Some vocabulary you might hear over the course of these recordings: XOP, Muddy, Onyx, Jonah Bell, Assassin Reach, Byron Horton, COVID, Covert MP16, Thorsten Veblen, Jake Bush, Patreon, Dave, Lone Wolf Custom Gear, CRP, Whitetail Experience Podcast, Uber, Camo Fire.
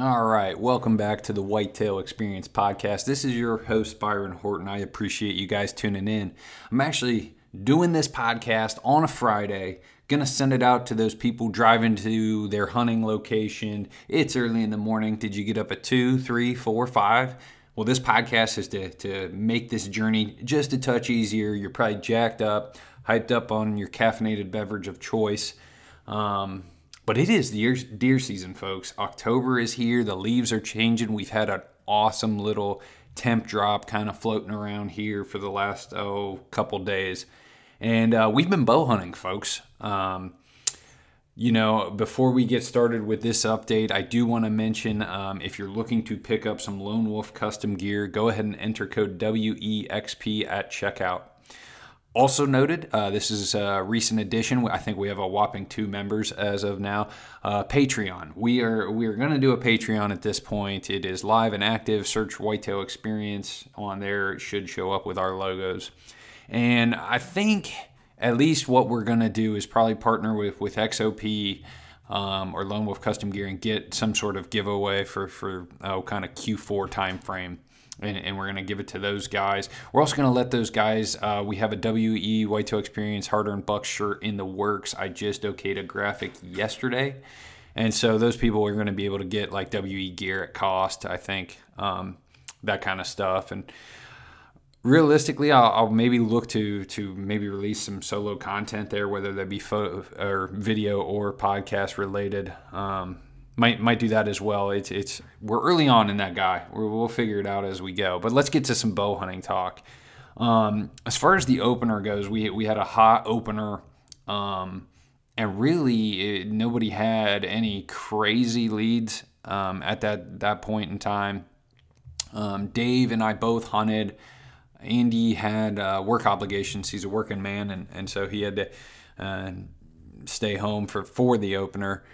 All right, welcome back to the Whitetail Experience Podcast. This is your host, Byron Horton. I appreciate you guys tuning in. I'm actually doing this podcast on a Friday, going to send it out to those people driving to their hunting location. It's early in the morning. Did you get up at 2, 3, 4, 5? Well, this podcast is to make this journey just a touch easier. You're probably jacked up, hyped up on your caffeinated beverage of choice. But it is the deer season, folks. October is here. The leaves are changing. We've had an awesome little temp drop kind of floating around here for the last couple days. And we've been bow hunting, folks. You know, before we get started with this update, I do want to mention if you're looking to pick up some Lone Wolf Custom Gear, go ahead and enter code WEXP at checkout. Also noted, this is a recent addition. I think we have a whopping 2 members as of now. Patreon. We are going to do a Patreon at this point. It is live and active. Search Whitetail Experience on there. It should show up with our logos. And I think at least what we're going to do is probably partner with XOP or Lone Wolf Custom Gear and get some sort of giveaway for kind of Q4 time frame. And we're going to give it to those guys. We're also going to let those guys, we have a WE Whitetail Experience hard-earned buck shirt in the works. I just okayed a graphic yesterday. And so those people are going to be able to get like WE gear at cost, I think, that kind of stuff. And realistically, I'll maybe look to maybe release some solo content there, whether that be photo or video or podcast related. Might do that as well. It's we're early on in that guy. We'll figure it out as we go. But let's get to some bow hunting talk. As far as the opener goes, we had a hot opener, and really nobody had any crazy leads at that point in time. Dave and I both hunted. Andy had work obligations. He's a working man, and so he had to stay home for the opener.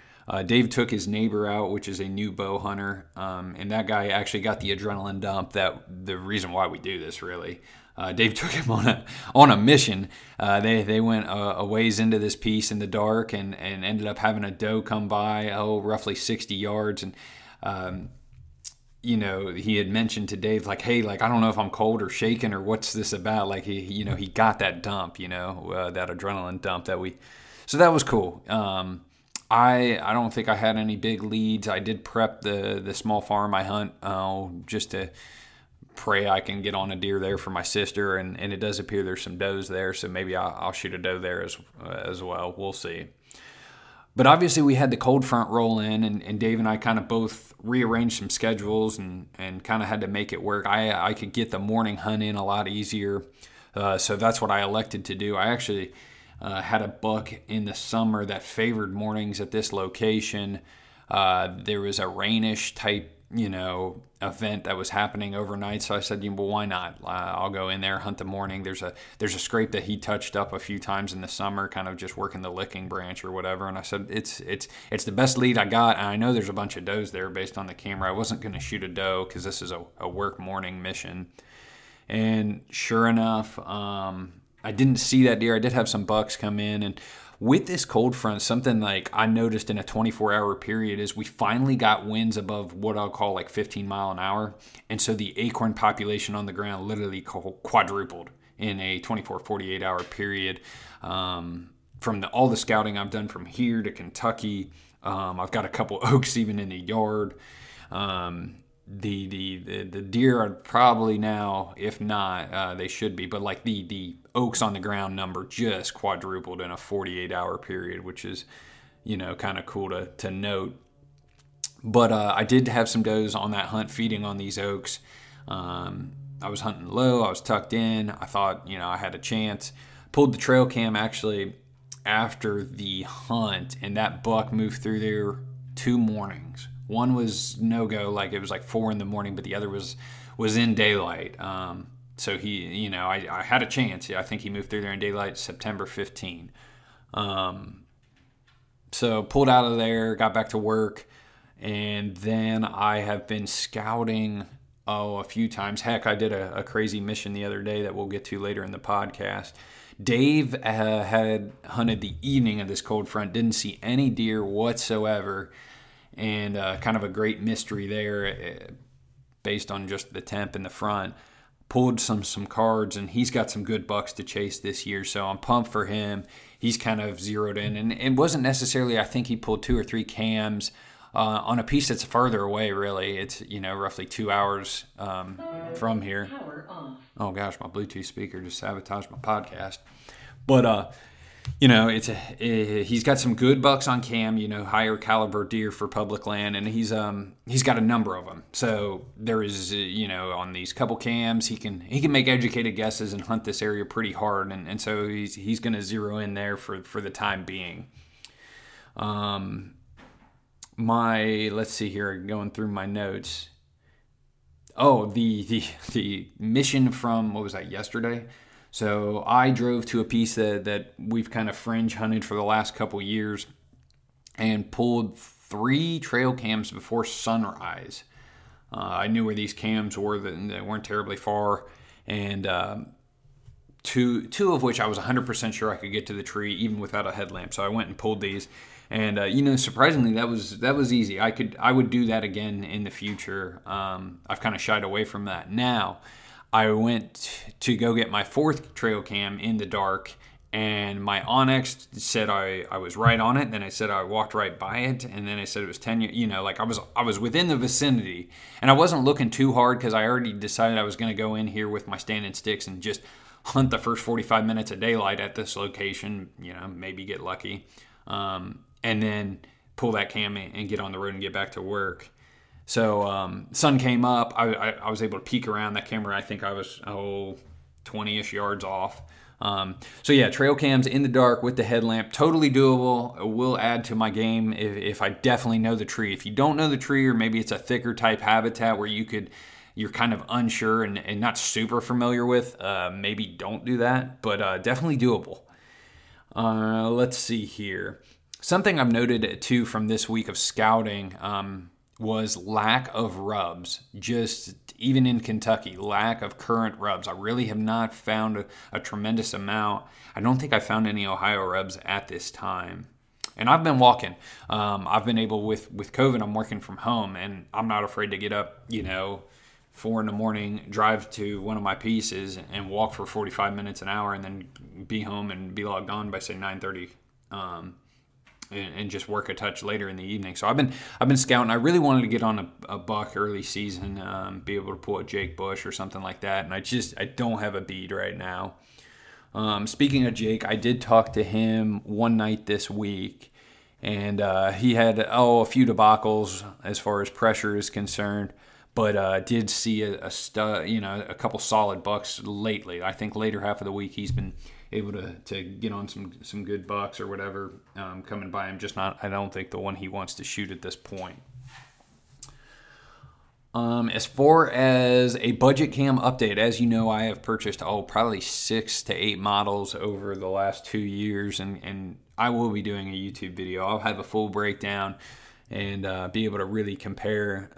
Dave took his neighbor out, which is a new bow hunter, and that guy actually got the adrenaline dump. That the reason why we do this, really. Dave took him on a mission. They went a ways into this piece in the dark and ended up having a doe come by, roughly 60 yards. And, you know, he had mentioned to Dave, like, hey, like, I don't know if I'm cold or shaking or what's this about. Like, he got that dump, that adrenaline dump so that was cool. I don't think I had any big leads. I did prep the small farm I hunt just to pray I can get on a deer there for my sister, and it does appear there's some does there, so maybe I'll shoot a doe there as well. We'll see. But obviously we had the cold front roll in, and Dave and I kind of both rearranged some schedules and kind of had to make it work. I could get the morning hunt in a lot easier, so that's what I elected to do. I actually had a buck in the summer that favored mornings at this location. There was a rainish type, event that was happening overnight. So I said, well, why not? I'll go in there, hunt the morning. There's a scrape that he touched up a few times in the summer, kind of just working the licking branch or whatever. And I said, it's the best lead I got. And I know there's a bunch of does there based on the camera. I wasn't going to shoot a doe because this is a work morning mission. And sure enough, I didn't see that deer. I did have some bucks come in. And with this cold front, something like I noticed in a 24-hour period is we finally got winds above what I'll call like 15 mile an hour. And so the acorn population on the ground literally quadrupled in a 24, 48-hour period. From all the scouting I've done from here to Kentucky, I've got a couple oaks even in the yard. The deer are probably now, if not, they should be, but like the oaks on the ground number just quadrupled in a 48-hour period, which is, kind of cool to note. But I did have some does on that hunt feeding on these oaks. I was hunting low. I was tucked in. I thought, I had a chance. Pulled the trail cam actually after the hunt, and that buck moved through there 2 mornings. One was no-go, like it was like 4 in the morning, but the other was in daylight. So he, I had a chance. I think he moved through there in daylight September 15. So pulled out of there, got back to work, and then I have been scouting, a few times. Heck, I did a crazy mission the other day that we'll get to later in the podcast. Dave had hunted the evening of this cold front, didn't see any deer whatsoever. and kind of a great mystery there based on just the temp in the front. Pulled some cards, and he's got some good bucks to chase this year, so I'm pumped for him. He's kind of zeroed in, and it wasn't necessarily, I think he pulled 2 or 3 cams on a piece that's further away, really. It's, you know, roughly 2 hours from here. Oh, gosh, my Bluetooth speaker just sabotaged my podcast. But, you know, he's got some good bucks on cam, you know, higher caliber deer for public land, and he's got a number of them. So there is, you know, on these couple cams, he can make educated guesses and hunt this area pretty hard, and so he's going to zero in there for the time being. Let's see here, going through my notes. Oh, the mission from, what was that, yesterday? So I drove to a piece that we've kind of fringe hunted for the last couple years and pulled 3 trail cams before sunrise. I knew where these cams were, that they weren't terribly far, and two of which I was 100% sure I could get to the tree even without a headlamp. So I went and pulled these, and you know, surprisingly, that was easy. I would do that again in the future. I've kind of shied away from that now. I went to go get my 4th trail cam in the dark, and my Onyx said I was right on it. Then I said I walked right by it, and then I said it was 10 years. You know, like I was within the vicinity, and I wasn't looking too hard because I already decided I was going to go in here with my standing sticks and just hunt the first 45 minutes of daylight at this location. You know, maybe get lucky, and then pull that cam and get on the road and get back to work. So sun came up. I was able to peek around that camera. I think I was 20-ish yards off. So yeah, trail cams in the dark with the headlamp, totally doable. It will add to my game if I definitely know the tree. If you don't know the tree, or maybe it's a thicker type habitat where you're kind of unsure and not super familiar with, maybe don't do that, but definitely doable. Let's see here. Something I've noted too from this week of scouting, was lack of rubs, just even in Kentucky, lack of current rubs. I really have not found a tremendous amount. I don't think I found any Ohio rubs at this time. And I've been walking. I've been able, with COVID, I'm working from home, and I'm not afraid to get up, you know, 4 a.m, drive to one of my pieces and walk for 45 minutes, an hour, and then be home and be logged on by, say, 9:30. And just work a touch later in the evening. So I've been scouting. I really wanted to get on a buck early season, be able to pull a Jake Bush or something like that. And I don't have a bead right now. Speaking of Jake, I did talk to him one night this week, and he had a few debacles as far as pressure is concerned, but did see a couple solid bucks lately. I think later half of the week he's been able to get on some good bucks or whatever coming by him. Just not, I don't think, the one he wants to shoot at this point. As far as a budget cam update, as you know, I have purchased probably 6 to 8 models over the last 2 years, and I will be doing a YouTube video. I'll have a full breakdown and be able to really compare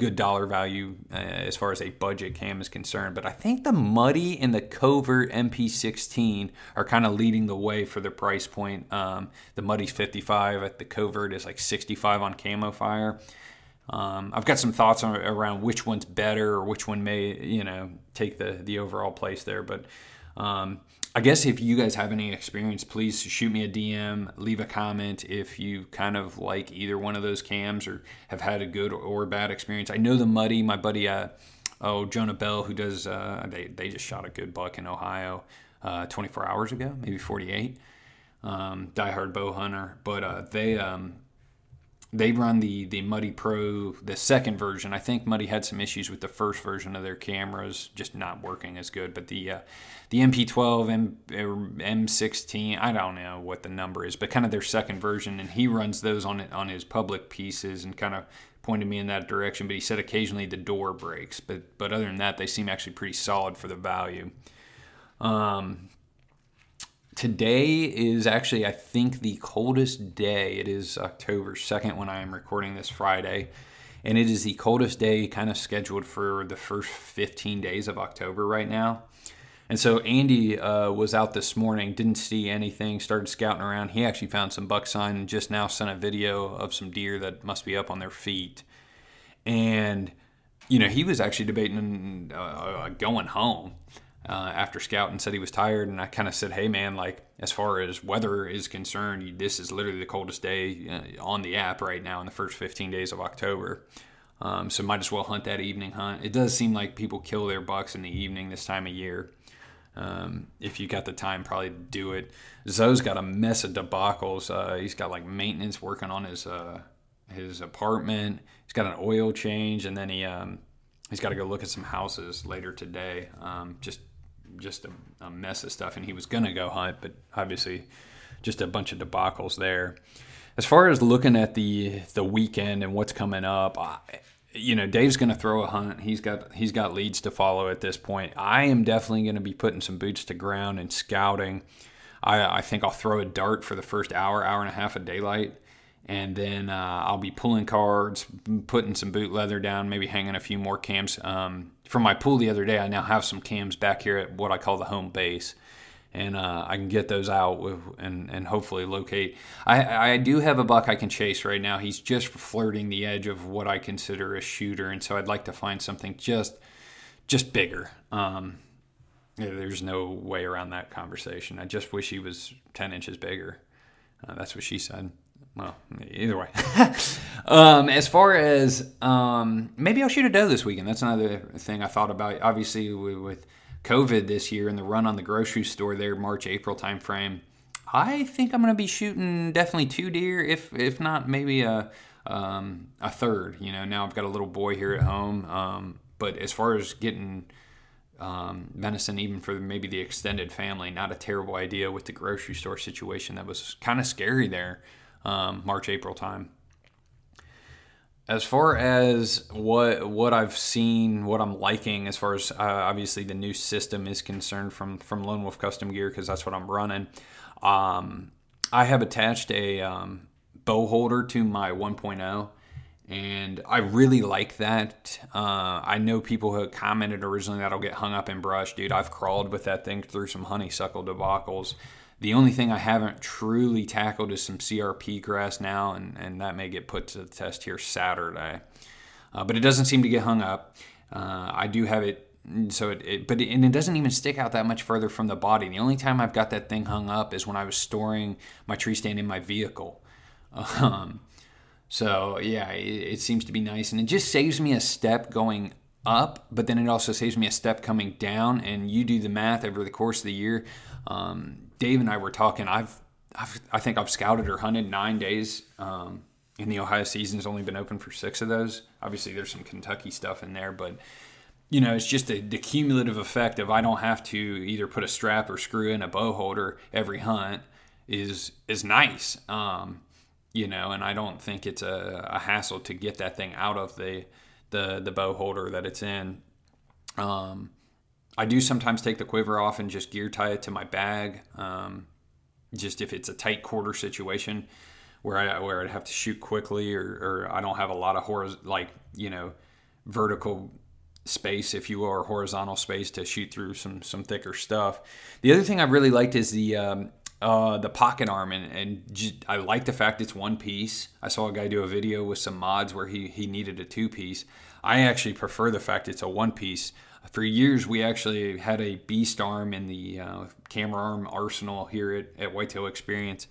good dollar value as far as a budget cam is concerned. But I think the Muddy and the Covert MP16 are kind of leading the way for the price point. The Muddy's $55, the Covert is like $65 on Camo Fire. I've got some thoughts around which one's better or which one may, you know, take the overall place there. But I guess if you guys have any experience, please shoot me a DM, leave a comment if you kind of like either one of those cams or have had a good or bad experience. I know the Muddy, my buddy, Jonah Bell, who does, they just shot a good buck in Ohio 24 hours ago, maybe 48, diehard bow hunter. But they run the Muddy Pro, the second version. I think Muddy had some issues with the first version of their cameras, just not working as good. But the MP12, M16, I don't know what the number is, but kind of their second version. And he runs those on his public pieces and kind of pointed me in that direction. But he said occasionally the door breaks. But other than that, they seem actually pretty solid for the value. Today is actually, I think, the coldest day. It is October 2nd when I am recording this, Friday, and it is the coldest day kind of scheduled for the first 15 days of October right now. And so Andy was out this morning, didn't see anything, started scouting around. He actually found some buck sign and just now sent a video of some deer that must be up on their feet. And, you know, he was actually debating going home after scouting, said he was tired. And I kind of said, hey, man, like, as far as weather is concerned, this is literally the coldest day on the app right now in the first 15 days of October. So might as well hunt that evening hunt. It does seem like people kill their bucks in the evening this time of year. If you got the time, probably do it. Zoe's got a mess of debacles. He's got like maintenance working on his apartment. He's got an oil change, and then he's got to go look at some houses later today. Just a mess of stuff. And he was gonna go hunt, but obviously just a bunch of debacles there. As far as looking at the weekend and what's coming up, you know, Dave's going to throw a hunt. He's got leads to follow at this point. I am definitely going to be putting some boots to ground and scouting. I think I'll throw a dart for the first hour and a half of daylight. And then I'll be pulling cards, putting some boot leather down, maybe hanging a few more cams. From my pool the other day, I now have some cams back here at what I call the home base. And I can get those out and hopefully locate. I do have a buck I can chase right now. He's just flirting the edge of what I consider a shooter, and so I'd like to find something just bigger. There's no way around that conversation. I just wish he was 10 inches bigger. That's what she said. Well, either way. As far as maybe I'll shoot a doe this weekend. That's another thing I thought about. Obviously, with COVID this year and the run on the grocery store there, March, April timeframe, I think I'm going to be shooting definitely 2 deer, if not maybe a third. You know, now I've got a little boy here at home, but as far as getting venison even for maybe the extended family, not a terrible idea with the grocery store situation that was kind of scary there, March, April time. As far as what I've seen, what I'm liking, as far as obviously the new system is concerned from Lone Wolf Custom Gear, because that's what I'm running, I have attached a bow holder to my 1.0, and I really like that. I know people who commented originally that I'll get hung up in brush. Dude, I've crawled with that thing through some honeysuckle debacles. The only thing I haven't truly tackled is some CRP grass now, and that may get put to the test here Saturday. But it doesn't seem to get hung up. I do have it, so it doesn't even stick out that much further from the body. The only time I've got that thing hung up is when I was storing my tree stand in my vehicle. So yeah, it seems to be nice, and it just saves me a step going up, but then it also saves me a step coming down. And you do the math over the course of the year. Dave and I were talking. I think I've scouted or hunted 9 days. And the Ohio season's only been open for 6 of those. Obviously, there's some Kentucky stuff in there, but you know, it's just the cumulative effect of I don't have to either put a strap or screw in a bow holder every hunt is nice. You know, and I don't think it's a hassle to get that thing out of the bow holder that it's in. I do sometimes take the quiver off and just gear tie it to my bag, just if it's a tight quarter situation where I'd have to shoot quickly or I don't have a lot of vertical space, if you will, or horizontal space to shoot through some thicker stuff. The other thing I really liked is the pocket arm, and I like the fact it's one piece. I saw a guy do a video with some mods where he needed a 2-piece. I actually prefer the fact it's a 1-piece. For years, we actually had a beast arm in the camera arm arsenal here at Whitetail Experience,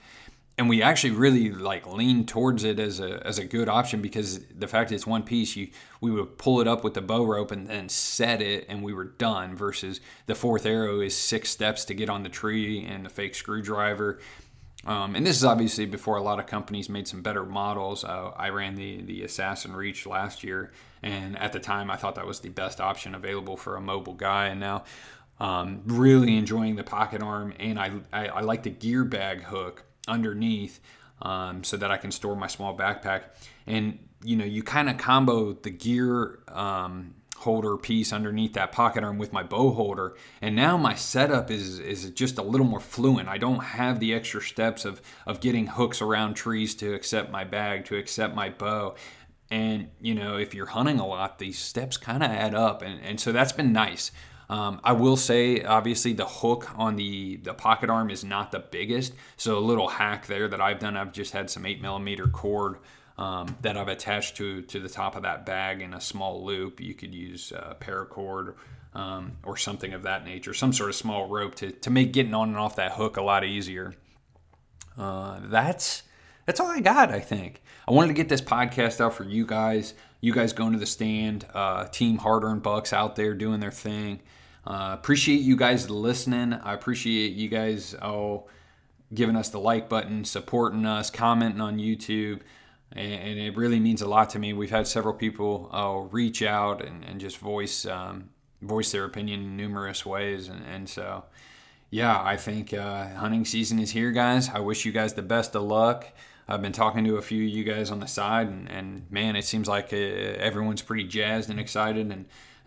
and we actually really leaned towards it as a good option because the fact that it's 1-piece, we would pull it up with the bow rope and then set it, and we were done. Versus the fourth arrow is 6 steps to get on the tree and the fake screwdriver. And this is obviously before a lot of companies made some better models. I ran the Assassin Reach last year, and at the time I thought that was the best option available for a mobile guy. And now really enjoying the pocket arm, and I like the gear bag hook underneath so that I can store my small backpack. And, you know, you kind of combo the gear holder piece underneath that pocket arm with my bow holder, and now my setup is just a little more fluent. I don't have the extra steps of getting hooks around trees to accept my bag, to accept my bow. And, you know, if you're hunting a lot, these steps kind of add up, and so that's been nice. I will say, obviously, the hook on the pocket arm is not the biggest. So a little hack there that I've done, I've just had some 8mm cord that I've attached to the top of that bag in a small loop. You could use paracord or something of that nature, some sort of small rope to make getting on and off that hook a lot easier. That's all I got, I think. I wanted to get this podcast out for you guys. You guys going to the stand, team hard-earned bucks out there doing their thing. Appreciate you guys listening. I appreciate you guys giving us the like button, supporting us, commenting on YouTube. And it really means a lot to me. We've had several people reach out and just voice their opinion in numerous ways. And so, yeah, I think hunting season is here, guys. I wish you guys the best of luck. I've been talking to a few of you guys on the side, and man, it seems like everyone's pretty jazzed and excited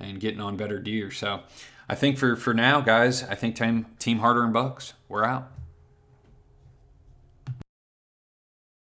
and getting on better deer. So I think for now, guys, I think Team Hard Earned Bucks, we're out.